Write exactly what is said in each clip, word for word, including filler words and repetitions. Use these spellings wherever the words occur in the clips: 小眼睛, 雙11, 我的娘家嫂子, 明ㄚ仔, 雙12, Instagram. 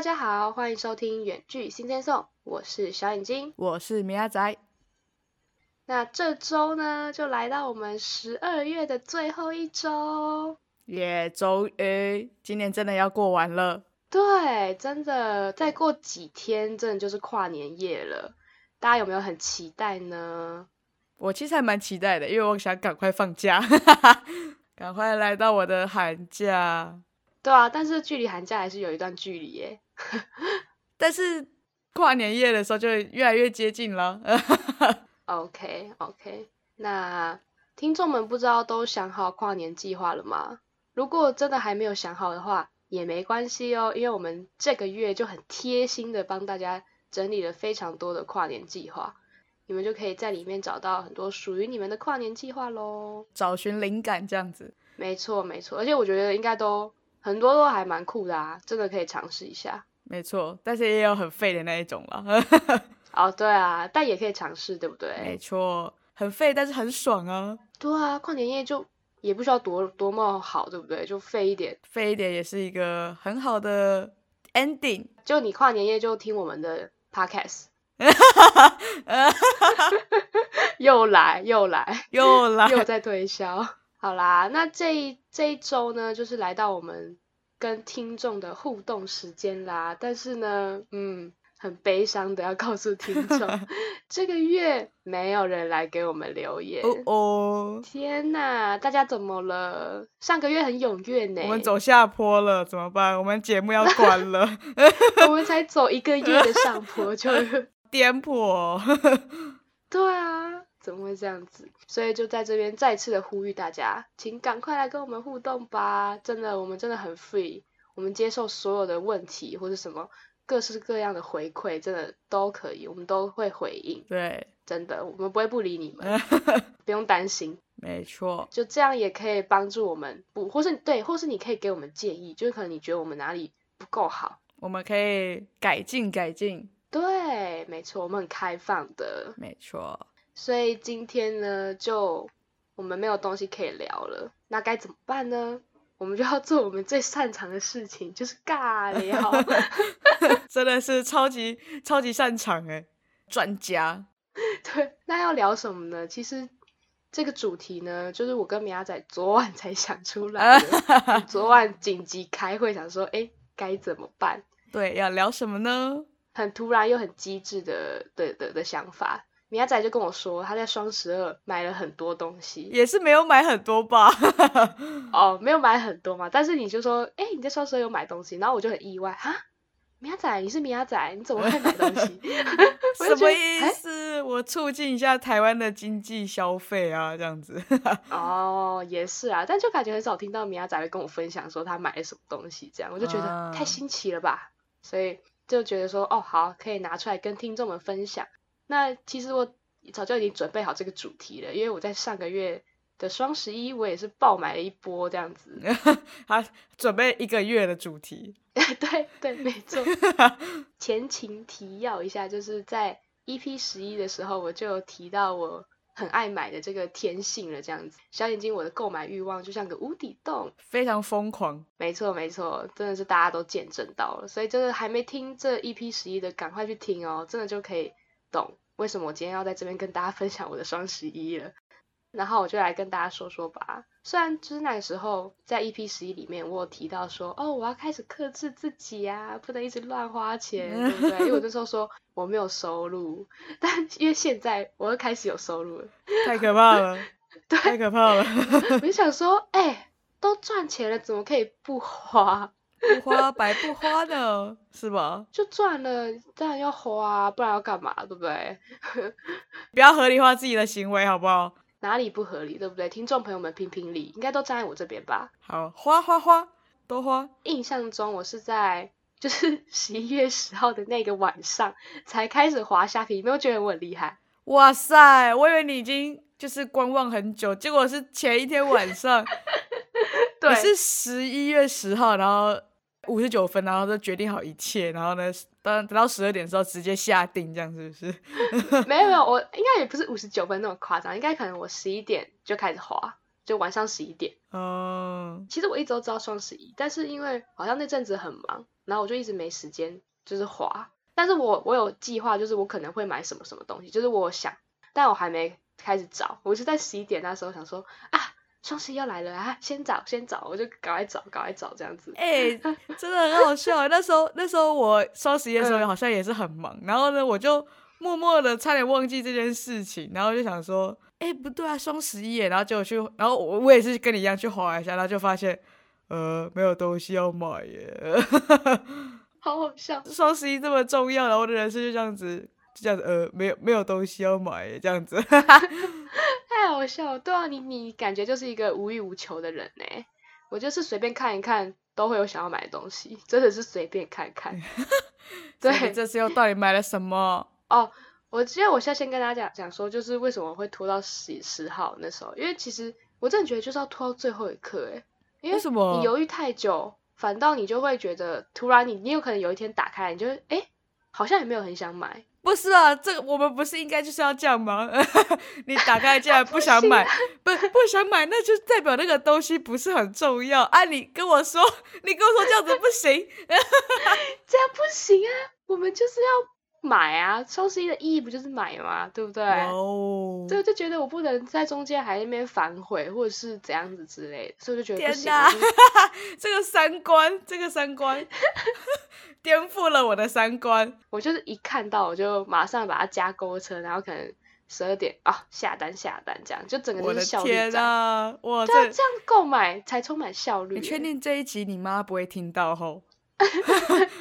大家好，欢迎收听远距新鲜送，我是小眼睛，我是米亚仔。那这周呢，就来到我们十二月的最后一周，耶！终于，今年真的要过完了。对，真的，再过几天，真的就是跨年夜了。大家有没有很期待呢？我其实还蛮期待的，因为我想赶快放假，赶快来到我的寒假。对啊，但是距离寒假还是有一段距离耶。但是跨年夜的时候就越来越接近了。OK OK， 那听众们不知道都想好跨年计划了吗？如果真的还没有想好的话，也没关系哦，因为我们这个月就很贴心的帮大家整理了非常多的跨年计划，你们就可以在里面找到很多属于你们的跨年计划咯，找寻灵感这样子。没错没错，而且我觉得应该都很多都还蛮酷的啊，真的可以尝试一下。没错，但是也有很废的那一种啦。哦，对啊，但也可以尝试，对不对？没错，很废但是很爽啊。对啊，跨年夜就也不需要多多么好，对不对？就废一点，废一点也是一个很好的 ending。就你跨年夜就听我们的 podcast。又来又来又来，又在推销。好啦，那这一这一周呢，就是来到我们跟听众的互动时间啦。但是呢，嗯，很悲伤的要告诉听众，这个月没有人来给我们留言。哦哦，天哪，大家怎么了？上个月很踊跃呢。我们走下坡了，怎么办？我们节目要关了。我们才走一个月的上坡就颠簸。对啊。怎么会这样子？所以就在这边再次的呼吁大家，请赶快来跟我们互动吧！真的，我们真的很 free， 我们接受所有的问题或是什么各式各样的回馈，真的都可以，我们都会回应。对，真的，我们不会不理你们，不用担心。没错，就这样也可以帮助我们，不，或是对，或是你可以给我们建议，就是可能你觉得我们哪里不够好，我们可以改进改进。对，没错，我们很开放的。没错。所以今天呢，就我们没有东西可以聊了，那该怎么办呢？我们就要做我们最擅长的事情，就是尬聊。真的是超级超级擅长耶，专家。对，那要聊什么呢？其实这个主题呢，就是我跟米亚仔昨晚才想出来的。昨晚紧急开会，想说，哎，该怎么办？对，要聊什么呢？很突然又很机智的的 的, 的想法。米亚仔就跟我说，他在双十二买了很多东西，也是没有买很多吧？哦，没有买很多嘛。但是你就说，哎、欸，你在双十二有买东西，然后我就很意外，哈，米亚仔，你是米亚仔，你怎么会买东西？什么意思、欸？我促进一下台湾的经济消费啊，这样子。哦，也是啊，但就感觉很少听到米亚仔会跟我分享说他买了什么东西，这样我就觉得、嗯、太新奇了吧，所以就觉得说，哦，好，可以拿出来跟听众们分享。那其实我早就已经准备好这个主题了，因为我在上个月的双十一我也是爆买了一波这样子。他准备一个月的主题。对对，没错。前情提要一下，就是在 E P 十一 的时候我就有提到我很爱买的这个天性了这样子。小眼睛，我的购买欲望就像个无底洞，非常疯狂。没错没错，真的是大家都见证到了，所以真的还没听这 E P 十一 的赶快去听哦，真的就可以懂为什么我今天要在这边跟大家分享我的双十一了。然后我就来跟大家说说吧。虽然就是那个时候在 E P 十一 里面我有提到说，哦，我要开始克制自己啊，不能一直乱花钱，对不对？因为我那时候说我没有收入，但因为现在我又开始有收入了。太可怕了。对，太可怕了。我就想说，哎、欸，都赚钱了怎么可以不花？不花白不花的，是吧？就赚了当然要花、啊、不然要干嘛，对不对？不要合理化自己的行为好不好？哪里不合理，对不对？听众朋友们评评理，应该都站在我这边吧。好，花花花都花。印象中我是在就是十一月十号的那个晚上才开始滑虾皮，你没有觉得我很厉害？哇塞，我以为你已经就是观望很久，结果是前一天晚上。对，你是十一月十号然后五十九分然后就决定好一切，然后呢等到十二点的时候直接下定，这样是不是？没有没有，我应该也不是五十九分那么夸张，应该可能我十一点就开始滑，就晚上十一点。哦、嗯，其实我一直都知道双十一，但是因为好像那阵子很忙，然后我就一直没时间就是滑，但是我我有计划，就是我可能会买什么什么东西，就是我想，但我还没开始找，我就在十一点那时候想说啊双十一要来了啊，先找先找，我就赶快找赶快找这样子。哎、欸，真的很好笑。那时候那时候我双十一的时候好像也是很忙，嗯、然后呢我就默默的差点忘记这件事情，然后就想说，哎、欸、不对啊，双十一耶，然后结果去，然后我我也是跟你一样去滑一下，然后就发现呃没有东西要买耶，好好笑。双十一这么重要，然后我的人生就这样子。就这样子，呃，没有没有东西要买，这样子，太好笑了。对啊，你你感觉就是一个无欲无求的人哎，我就是随便看一看都会有想要买的东西，真的是随便看看。对，你这次又到底买了什么？哦，我记得我现在先跟大家讲讲说，就是为什么会拖到十十号那时候，因为其实我真的觉得就是要拖到最后一刻哎，因为什么？你犹豫太久，反倒你就会觉得突然你你有可能有一天打开，你就哎好像也没有很想买。不是啊，这个我们不是应该就是要这样吗？你打开这样不想买，不不想买，那就代表那个东西不是很重要啊！你跟我说，你跟我说这样子不行，这样不行啊！我们就是要买啊，双十一的意义不就是买嘛，对不对？哦，对，就觉得我不能在中间还在那边反悔或者是怎样子之类的，所以我就觉得不行。天哪，这个三观，这个三观。颠覆了我的三观，我就是一看到我就马上把它加购车，然后可能十二点啊、哦、下单下单这样，就整个就是效率。我的天啊，哇，对啊，这样购买才充满效率。你确定这一集你妈不会听到吼？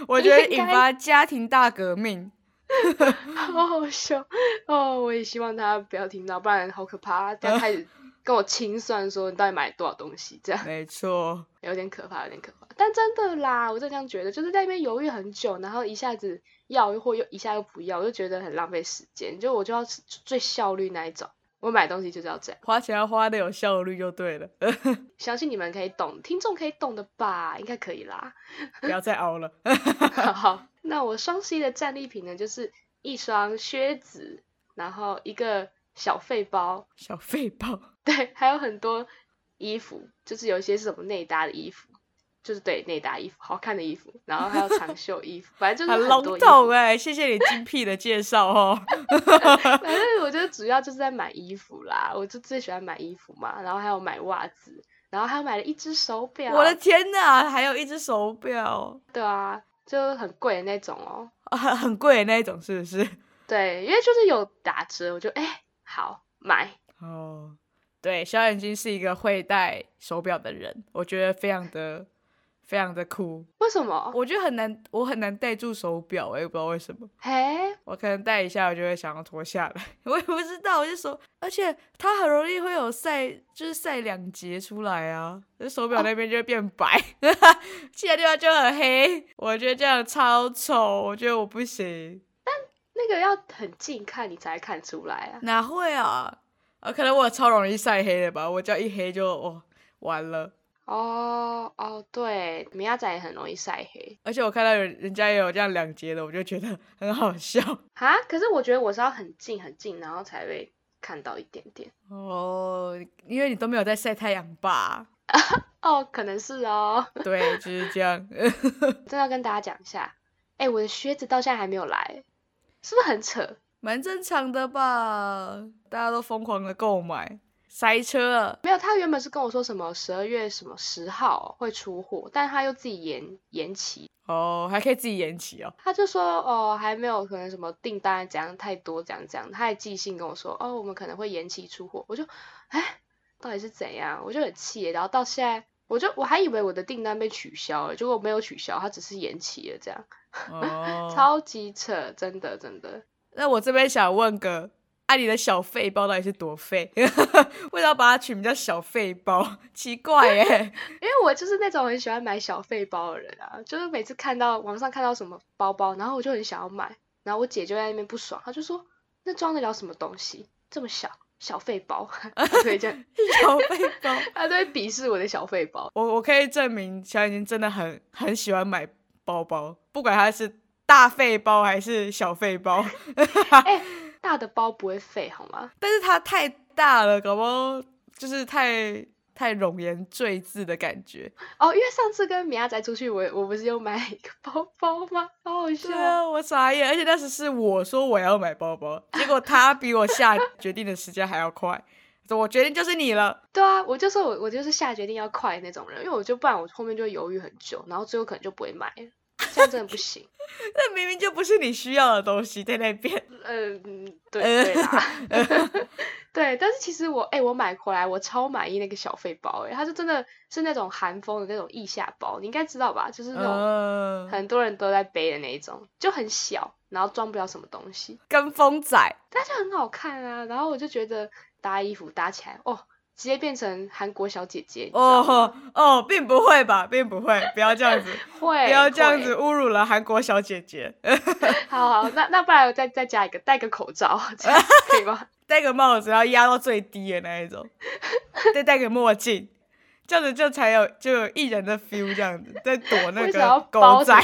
我觉得引发家庭大革命。好好笑哦！我也希望她不要听到，不然好可怕。她开始跟我清算说你到底买多少东西，这样没错，有点可怕，有点可怕。但真的啦，我真的这样觉得，就是在那边犹豫很久，然后一下子要或又一下又不要，我就觉得很浪费时间。就我就要最效率那一种，我买东西就是要这样，花钱要花的有效率就对了。相信你们可以懂，听众可以懂的吧？应该可以啦。不要再凹了。好, 好，那我双十一的战利品呢，就是一双靴子，然后一个小费包，小费包。对，还有很多衣服，就是有一些是什么内搭的衣服，就是对内搭衣服，好看的衣服，然后还有长袖衣服，反正就是很多衣服。很笼统哎，谢谢你精辟的介绍哦。反正我觉得主要就是在买衣服啦，我就最喜欢买衣服嘛，然后还有买袜子，然后还有买了一只手表。我的天哪，还有一只手表？对啊，就很贵的那种哦，啊、很贵的那种是不是？对，因为就是有打折，我就哎、欸、好买哦。对，小眼睛是一个会戴手表的人，我觉得非常的非常的酷。为什么？我觉得很难，我很难戴住手表、欸，我不知道为什么。嘿，我可能戴一下，我就会想要脱下来，我也不知道。我就说，而且它很容易会有晒，就是晒两截出来啊，手表那边就会变白，哦、其他地方就很黑。我觉得这样超丑，我觉得我不行。但那个要很近看你才看出来啊。哪会啊？啊，可能我超容易晒黑的吧，我只要一黑就哦完了。哦哦，对，米亚仔也很容易晒黑，而且我看到有人家也有这样两截的，我就觉得很好笑哈。可是我觉得我是要很近很近，然后才会看到一点点。哦，因为你都没有在晒太阳吧？哦，可能是哦。对，就是这样。真的要跟大家讲一下，哎、欸，我的靴子到现在还没有来，是不是很扯？蛮正常的吧，大家都疯狂的购买，塞车了。没有，他原本是跟我说什么十二月什么十号会出货，但他又自己延延期。哦，还可以自己延期哦。他就说哦，还没有可能什么订单怎样太多怎样怎样，他还寄信跟我说哦，我们可能会延期出货。我就哎，到底是怎样？我就很气耶。然后到现在，我就我还以为我的订单被取消了，结果没有取消，他只是延期了这样。哦、超级扯，真的真的。那我这边想问个，啊你的小费包到底是多费？为什么把它取名叫小费包？奇怪耶、欸！因为我就是那种很喜欢买小费包的人啊，就是每次看到网上看到什么包包，然后我就很想要买，然后我姐就在那边不爽，她就说那装得了什么东西，这么小小费包，对，这样小费包，她都会鄙视我的小费包。我我可以证明，小眼睛真的很很喜欢买包包，不管它是。大废包还是小废包？哎、欸，大的包不会废好吗？但是它太大了，搞不好就是太太容颜坠字的感觉哦。因为上次跟米亚仔出去 我, 我不是有买一个包包吗？好好笑。对啊，我傻眼，而且那时是我说我要买包包，结果他比我下决定的时间还要快。我决定就是你了。对啊，我就说 我, 我就是下决定要快那种人，因为我就不然我后面就犹豫很久，然后最后可能就不会买了，这样真的不行。那明明就不是你需要的东西在那边。嗯、呃，对对啦。对，但是其实我哎、欸，我买回来我超满意那个小费包，哎，它就真的是那种韩风的那种腋下包，你应该知道吧？就是那种很多人都在背的那一种，就很小，然后装不了什么东西，跟风仔，但是很好看啊。然后我就觉得。搭衣服搭起来哦，直接变成韩国小姐姐哦哦，并不会吧，并不会，不要这样子，会不要这样子侮辱了韩国小姐姐。好好，那那不然我再再加一个，戴个口罩，这样可以吗？戴个帽子，然后压到最低的那一种，再戴个墨镜，这样子就才有就有艺人的 feel， 这样子在躲那个狗仔，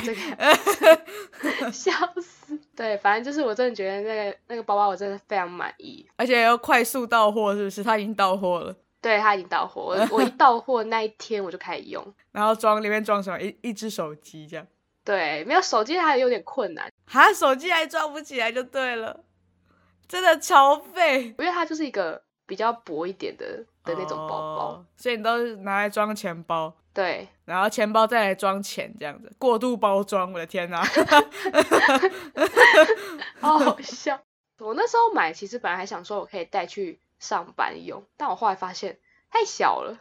笑死。对，反正就是我真的觉得那个那个包包我真的非常满意，而且要快速到货，是不是？它已经到货了。对，它已经到货，我我一到货那一天我就开始用，然后装里面装什么一一只手机这样。对，没有手机还有点困难，哈，手机还装不起来就对了，真的超费，因为它就是一个比较薄一点的的那种包包、oh, 所以你都拿来装钱包。对，然后钱包再来装钱，这样子过度包装，我的天哪、啊、好好笑。我那时候买其实本来还想说我可以带去上班用，但我后来发现太小了，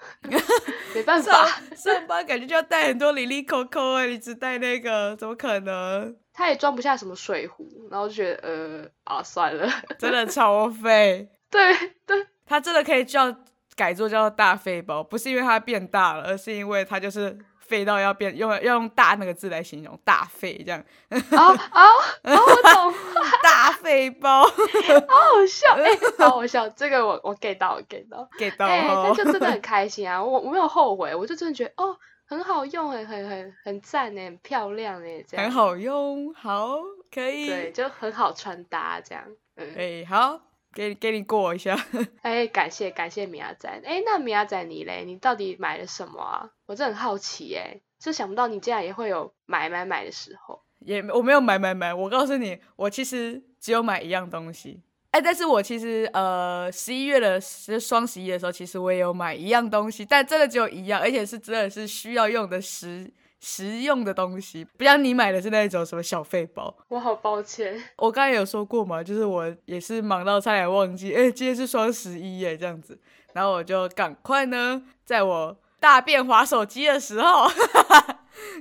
没办法。上班感觉就要带很多哩哩扣扣，你只带那个怎么可能？它也装不下什么水壶，然后就觉得呃啊算了，真的超费。对对，它真的可以叫改做叫大废包，不是因为它变大了，而是因为它就是废到要变 用, 要用大那个字来形容，大废这样。哦哦哦，我懂。大废包。好好笑、欸、好好笑。这个我我 get 到，我 get 到 get 到、欸、但就真的很开心啊。我我没有后悔，我就真的觉得哦很好用，很很很很赞耶，很漂亮耶，这样很好用，好可以，对，就很好穿搭这样。嗯，欸、好，给你给你过一下。哎、欸，感谢感谢米亚仔。哎、欸，那米亚仔你嘞？你到底买了什么啊？我真的很好奇哎、欸，就想不到你竟然也会有买买买的时候。也我没有买买买，我告诉你，我其实只有买一样东西。哎、欸，但是我其实呃，十一月的双十一的时候，其实我也有买一样东西，但真的只有一样，而且是真的是需要用的实实用的东西，不像你买的是那种什么小废包。我好抱歉，我刚才有说过嘛，就是我也是忙到差点忘记，哎、欸，今天是双十一耶，这样子，然后我就赶快呢，在我大便滑手机的时候，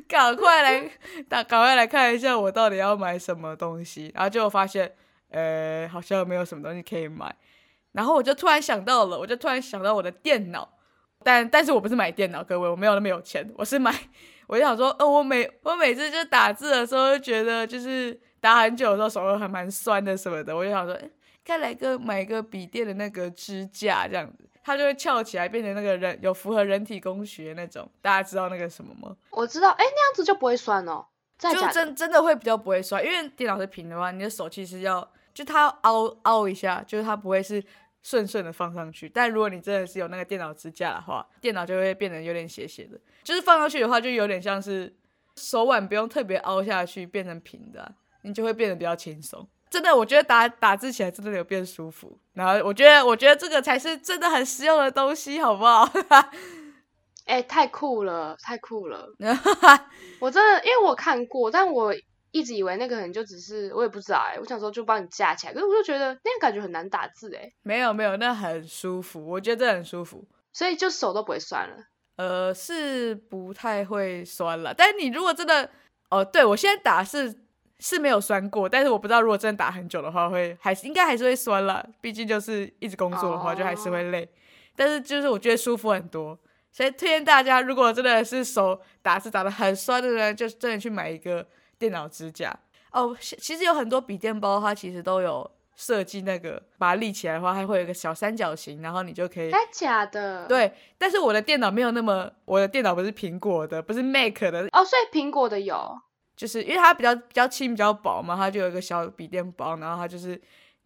赶快来，赶快来看一下我到底要买什么东西，然后就发现，呃、欸，好像没有什么东西可以买，然后我就突然想到了，我就突然想到我的电脑，但但是我不是买电脑，各位，我没有那么有钱，我是买。我就想说，哦，我每我每次就打字的时候，就觉得就是打很久的时候，手还蛮酸的什么的。我就想说，该来个买个笔电的那个支架，这样子，它就会翘起来，变成那个人有符合人体工学那种。大家知道那个什么吗？我知道，哎、欸，那样子就不会酸哦，真的假的？就真真的会比较不会酸，因为电脑是平的话，你的手其实要就它要凹凹一下，就是它不会是顺顺的放上去。但如果你真的是有那个电脑支架的话，电脑就会变得有点斜斜的，就是放上去的话就有点像是手腕不用特别凹下去变成平的、啊、你就会变得比较轻松。真的我觉得 打, 打字起来真的有变舒服，然后我觉得我觉得这个才是真的很实用的东西，好不好？哎、欸，太酷了太酷了。我真的因为我看过，但我一直以为那个人就只是，我也不知道哎、欸，我想说就帮你架起来，可是我就觉得那个感觉很难打字哎、欸。没有没有，那很舒服，我觉得很舒服，所以就手都不会酸了。呃，是不太会酸了，但你如果真的，哦，对我现在打是是没有酸过，但是我不知道如果真的打很久的话会，还是应该还是会酸了，毕竟就是一直工作的话就还是会累， oh. 但是就是我觉得舒服很多，所以推荐大家，如果真的是手打字打得很酸的人，就真的去买一个电脑支架。哦，其实有很多笔电包它其实都有设计那个，把它立起来的话它会有一个小三角形，然后你就可以。真假的？对，但是我的电脑没有那么，我的电脑不是苹果的，不是 Mac 的哦，所以苹果的有，就是因为它比较比较轻比较薄嘛，它就有一个小笔电包，然后它就是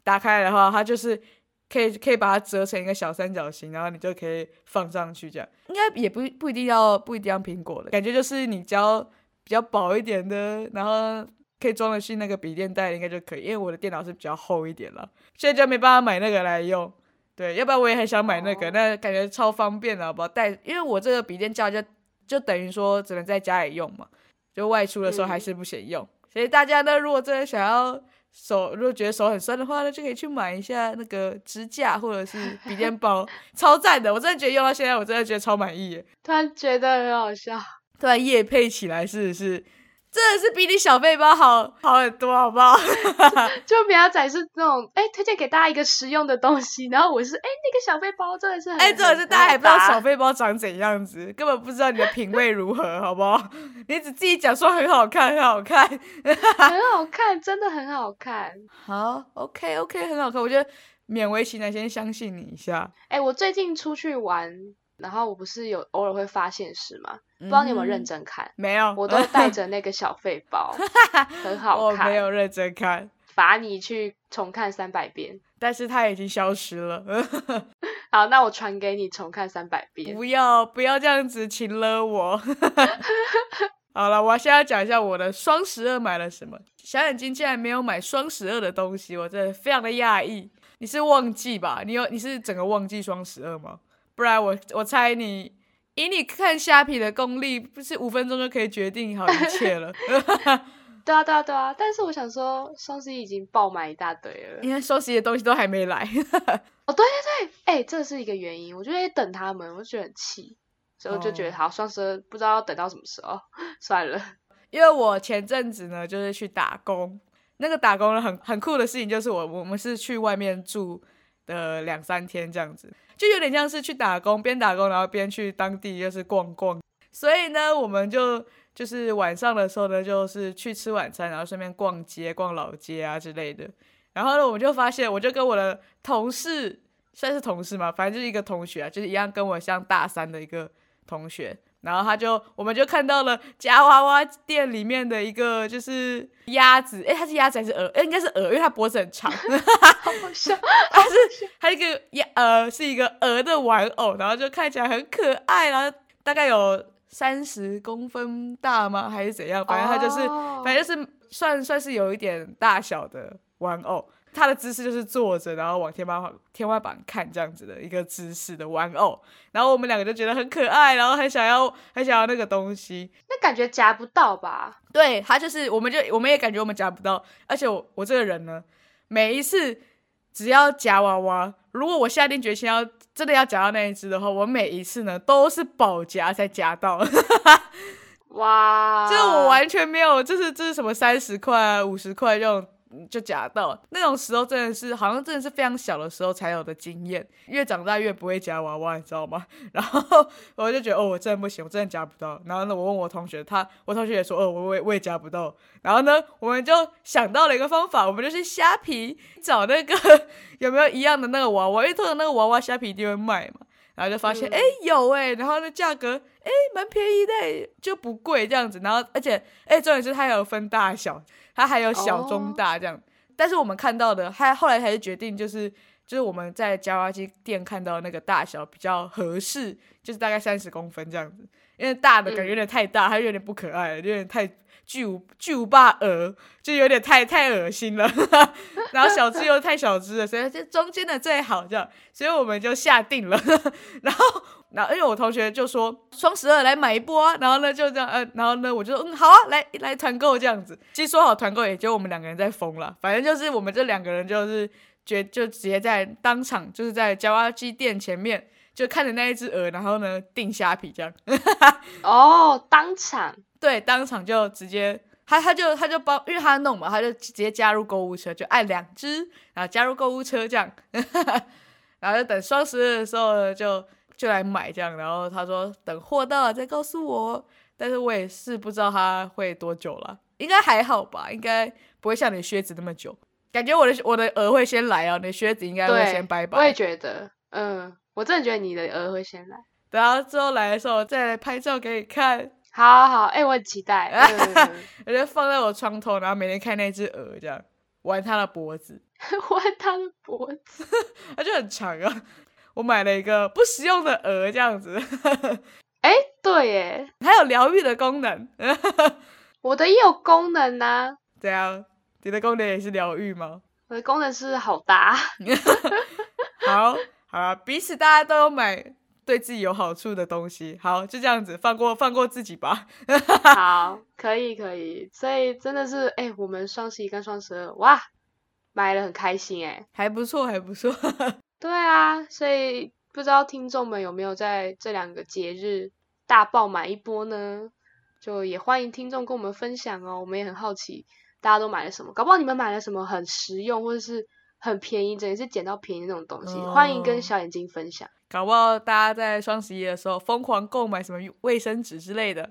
打开的话它就是可以可以把它折成一个小三角形，然后你就可以放上去，这样应该也不不一定要不一定要苹果的感觉，就是你只要比较薄一点的，然后可以装得去那个笔电袋应该就可以，因为我的电脑是比较厚一点了，现在就没办法买那个来用。对，要不然我也很想买那个，那感觉超方便了，好不好带？因为我这个笔电架就就等于说只能在家里用嘛，就外出的时候还是不行用。嗯、所以大家呢，如果真的想要手，如果觉得手很酸的话呢，就可以去买一下那个支架或者是笔电包，超赞的！我真的觉得用到现在，我真的觉得超满意耶。突然觉得很好笑，突然业配起来是不是？真的是比你小背包好好很多，好不好？就不要展示那种哎、欸，推荐给大家一个实用的东西，然后我是哎、欸、那个小背包真的是很哎、欸，真的是大家还不知道小背包长怎样子，根本不知道你的品味如何，好不好？你只自己讲说很好看，很好看，很好看，真的很好看。好 ，OK OK， 很好看，我觉得勉为其难，先相信你一下。哎、欸，我最近出去玩。然后我不是有偶尔会发现实吗、嗯、不知道你有没有认真看，没有，我都带着那个小废包很好看，我没有认真看，罚你去重看三百遍，但是它已经消失了好，那我传给你重看三百遍，不要不要这样子情勒我好了，我现在讲一下我的双十二买了什么。小眼睛竟然没有买双十二的东西，我真的非常的讶异。你是忘记吧？你有你是整个忘记双十二吗？不然我我猜你以你看虾皮的功力，不是五分钟就可以决定好一切了对啊对啊对啊，但是我想说双十一已经爆买一大堆了，因为双十一的东西都还没来哦对对对，哎、欸，这是一个原因，我就在等他们，我就觉得很气，所以我就觉得、哦、好，双十二不知道要等到什么时候，算了。因为我前阵子呢就是去打工，那个打工呢很很酷的事情就是我我们是去外面住的两三天这样子，就有点像是去打工，边打工然后边去当地就是逛逛，所以呢我们就就是晚上的时候呢就是去吃晚餐，然后顺便逛街逛老街啊之类的。然后呢我们就发现，我就跟我的同事，算是同事嘛，反正就是一个同学啊，就是一样跟我像大三的一个同学，然后他就我们就看到了夹娃娃店里面的一个就是鸭子，诶它是鸭子还是鹅？诶应该是鹅，因为它脖子很长好笑它是它一个呃是一个鹅的玩偶，然后就看起来很可爱，然后大概有三十公分大吗还是怎样，反正它就是、oh. 反正就是算算是有一点大小的玩偶，他的姿势就是坐着然后往天花板天花板看这样子的一个姿势的玩偶，然后我们两个就觉得很可爱，然后很想要很想要那个东西，那感觉夹不到吧？对，他就是我们就我们也感觉我们夹不到，而且我我这个人呢，每一次只要夹娃娃，如果我下定决心要真的要夹到那一只的话，我每一次呢都是保夹才夹到哇，这我完全没有，这是这是什么三十块啊五十块这种就夹到，那种时候真的是好像真的是非常小的时候才有的经验，越长大越不会夹娃娃你知道吗？然后我就觉得哦我真的不行，我真的夹不到，然后呢我问我同学，他我同学也说哦我也我也夹不到，然后呢我们就想到了一个方法，我们就去虾皮找那个有没有一样的那个娃娃，因为通常那个娃娃虾皮一定会卖嘛，然后就发现哎、嗯、有哎、欸，然后那价格哎蛮便宜的，就不贵这样子，然后而且哎重点是它还有分大小，它还有小中大这样、哦、但是我们看到的它后来还是决定就是就是我们在夹娃娃机店看到的那个大小比较合适，就是大概三十公分这样子，因为大的感觉有点太大，它有点不可爱了，有点太巨无巨无霸鹅，就有点太太恶心了然后小只又太小只了，所以这中间的最好这样，所以我们就下定了然后然后因为我同学就说双十二来买一波啊，然后呢就这样呃，然后呢我就说嗯好啊，来来团购这样子，其实说好团购也就我们两个人在疯了，反正就是我们这两个人就是就直接在当场就是在夹娃娃机店前面就看着那一只鹅，然后呢订虾皮这样哦、oh, 当场对，当场就直接他他就他就包，因为他弄嘛，他就直接加入购物车，就按两只，然后加入购物车这样，然后就等双十二的时候呢就就来买这样，然后他说等货到了再告诉我，但是我也是不知道他会多久了，应该还好吧，应该不会像你靴子那么久，感觉我的我的鹅会先来啊，你的靴子应该会先拜拜，我也觉得，嗯，我真的觉得你的鹅会先来，等到之后来的时候再来拍照给你看。好好，哎、欸，我很期待，嗯、我就放在我床头，然后每天看那只鹅这样。玩他的脖子玩他的脖子他就很长啊，我买了一个不实用的鹅这样子哎、欸，对耶，还有疗愈的功能我的也有功能啊。怎样？你的功能也是疗愈吗？我的功能是好搭好好啦，彼此大家都有买对自己有好处的东西。好，就这样子，放过放过自己吧好，可以可以。所以真的是哎、欸，我们双十一跟双十二哇买了很开心哎、欸，还不错还不错对啊，所以不知道听众们有没有在这两个节日大爆买一波呢？就也欢迎听众跟我们分享哦，我们也很好奇大家都买了什么，搞不好你们买了什么很实用或者是很便宜，真的是捡到便宜那种东西、哦、欢迎跟小眼睛分享。搞不好大家在双十一的时候疯狂购买什么卫生纸之类的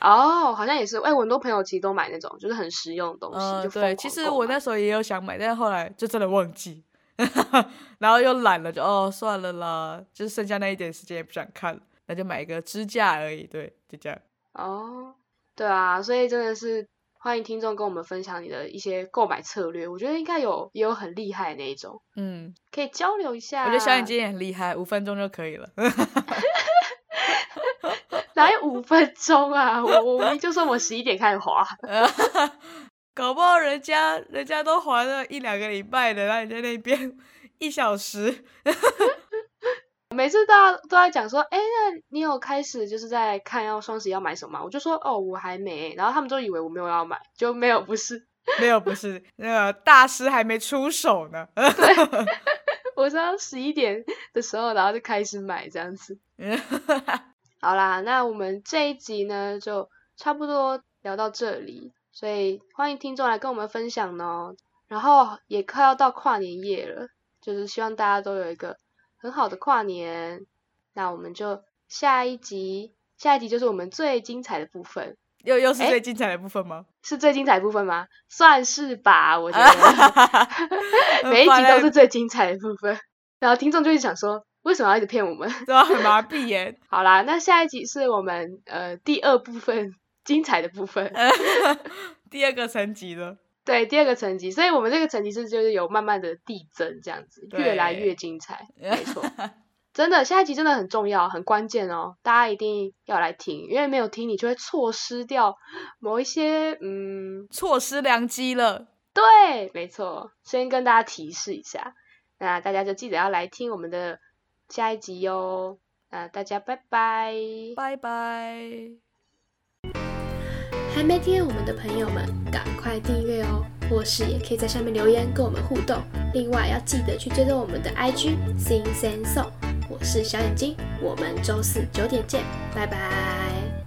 哦，好像也是、欸、我很多朋友其实都买那种就是很实用的东西、嗯、就对，其实我那时候也有想买，但是后来就真的忘记然后又懒了，就哦算了啦，就剩下那一点时间也不想看了，那就买一个支架而已，对，就这样哦。对啊，所以真的是欢迎听众跟我们分享你的一些购买策略，我觉得应该有也有很厉害的那一种，嗯，可以交流一下。我觉得小眼睛也很厉害，五分钟就可以了哪有五分钟啊，我我就说我十一点开始滑搞不好人家人家都滑了一两个礼拜的，然后你在那边一小时每次大家都在讲说哎、欸，那你有开始就是在看要双十一要买什么吗？我就说哦我还没、欸、然后他们就以为我没有要买，就没有不是没有不是那个大师还没出手呢对我是到十一点的时候然后就开始买这样子好啦，那我们这一集呢就差不多聊到这里，所以欢迎听众来跟我们分享哦。然后也快要到跨年夜了，就是希望大家都有一个很好的跨年，那我们就下一集，下一集就是我们最精彩的部分。又又是最精彩的部分吗？是最精彩的部分吗？算是吧，我觉得每一集都是最精彩的部分然后听众就会想说为什么要一直骗我们，对啊，很麻痹耶好啦，那下一集是我们呃第二部分精彩的部分第二个层级了，对，第二个层级，所以我们这个层级是就是有慢慢的递增这样子，越来越精彩没错真的下一集真的很重要很关键哦，大家一定要来听，因为没有听你就会错失掉某一些嗯，错失良机了，对没错，先跟大家提示一下，那大家就记得要来听我们的下一集哦，那大家拜拜拜拜。还没订阅我们的朋友们赶快订阅哦，或是也可以在下面留言跟我们互动，另外要记得去追踪我们的 I G Sing Sing Song， 我是小眼睛，我们周四九点见，拜拜。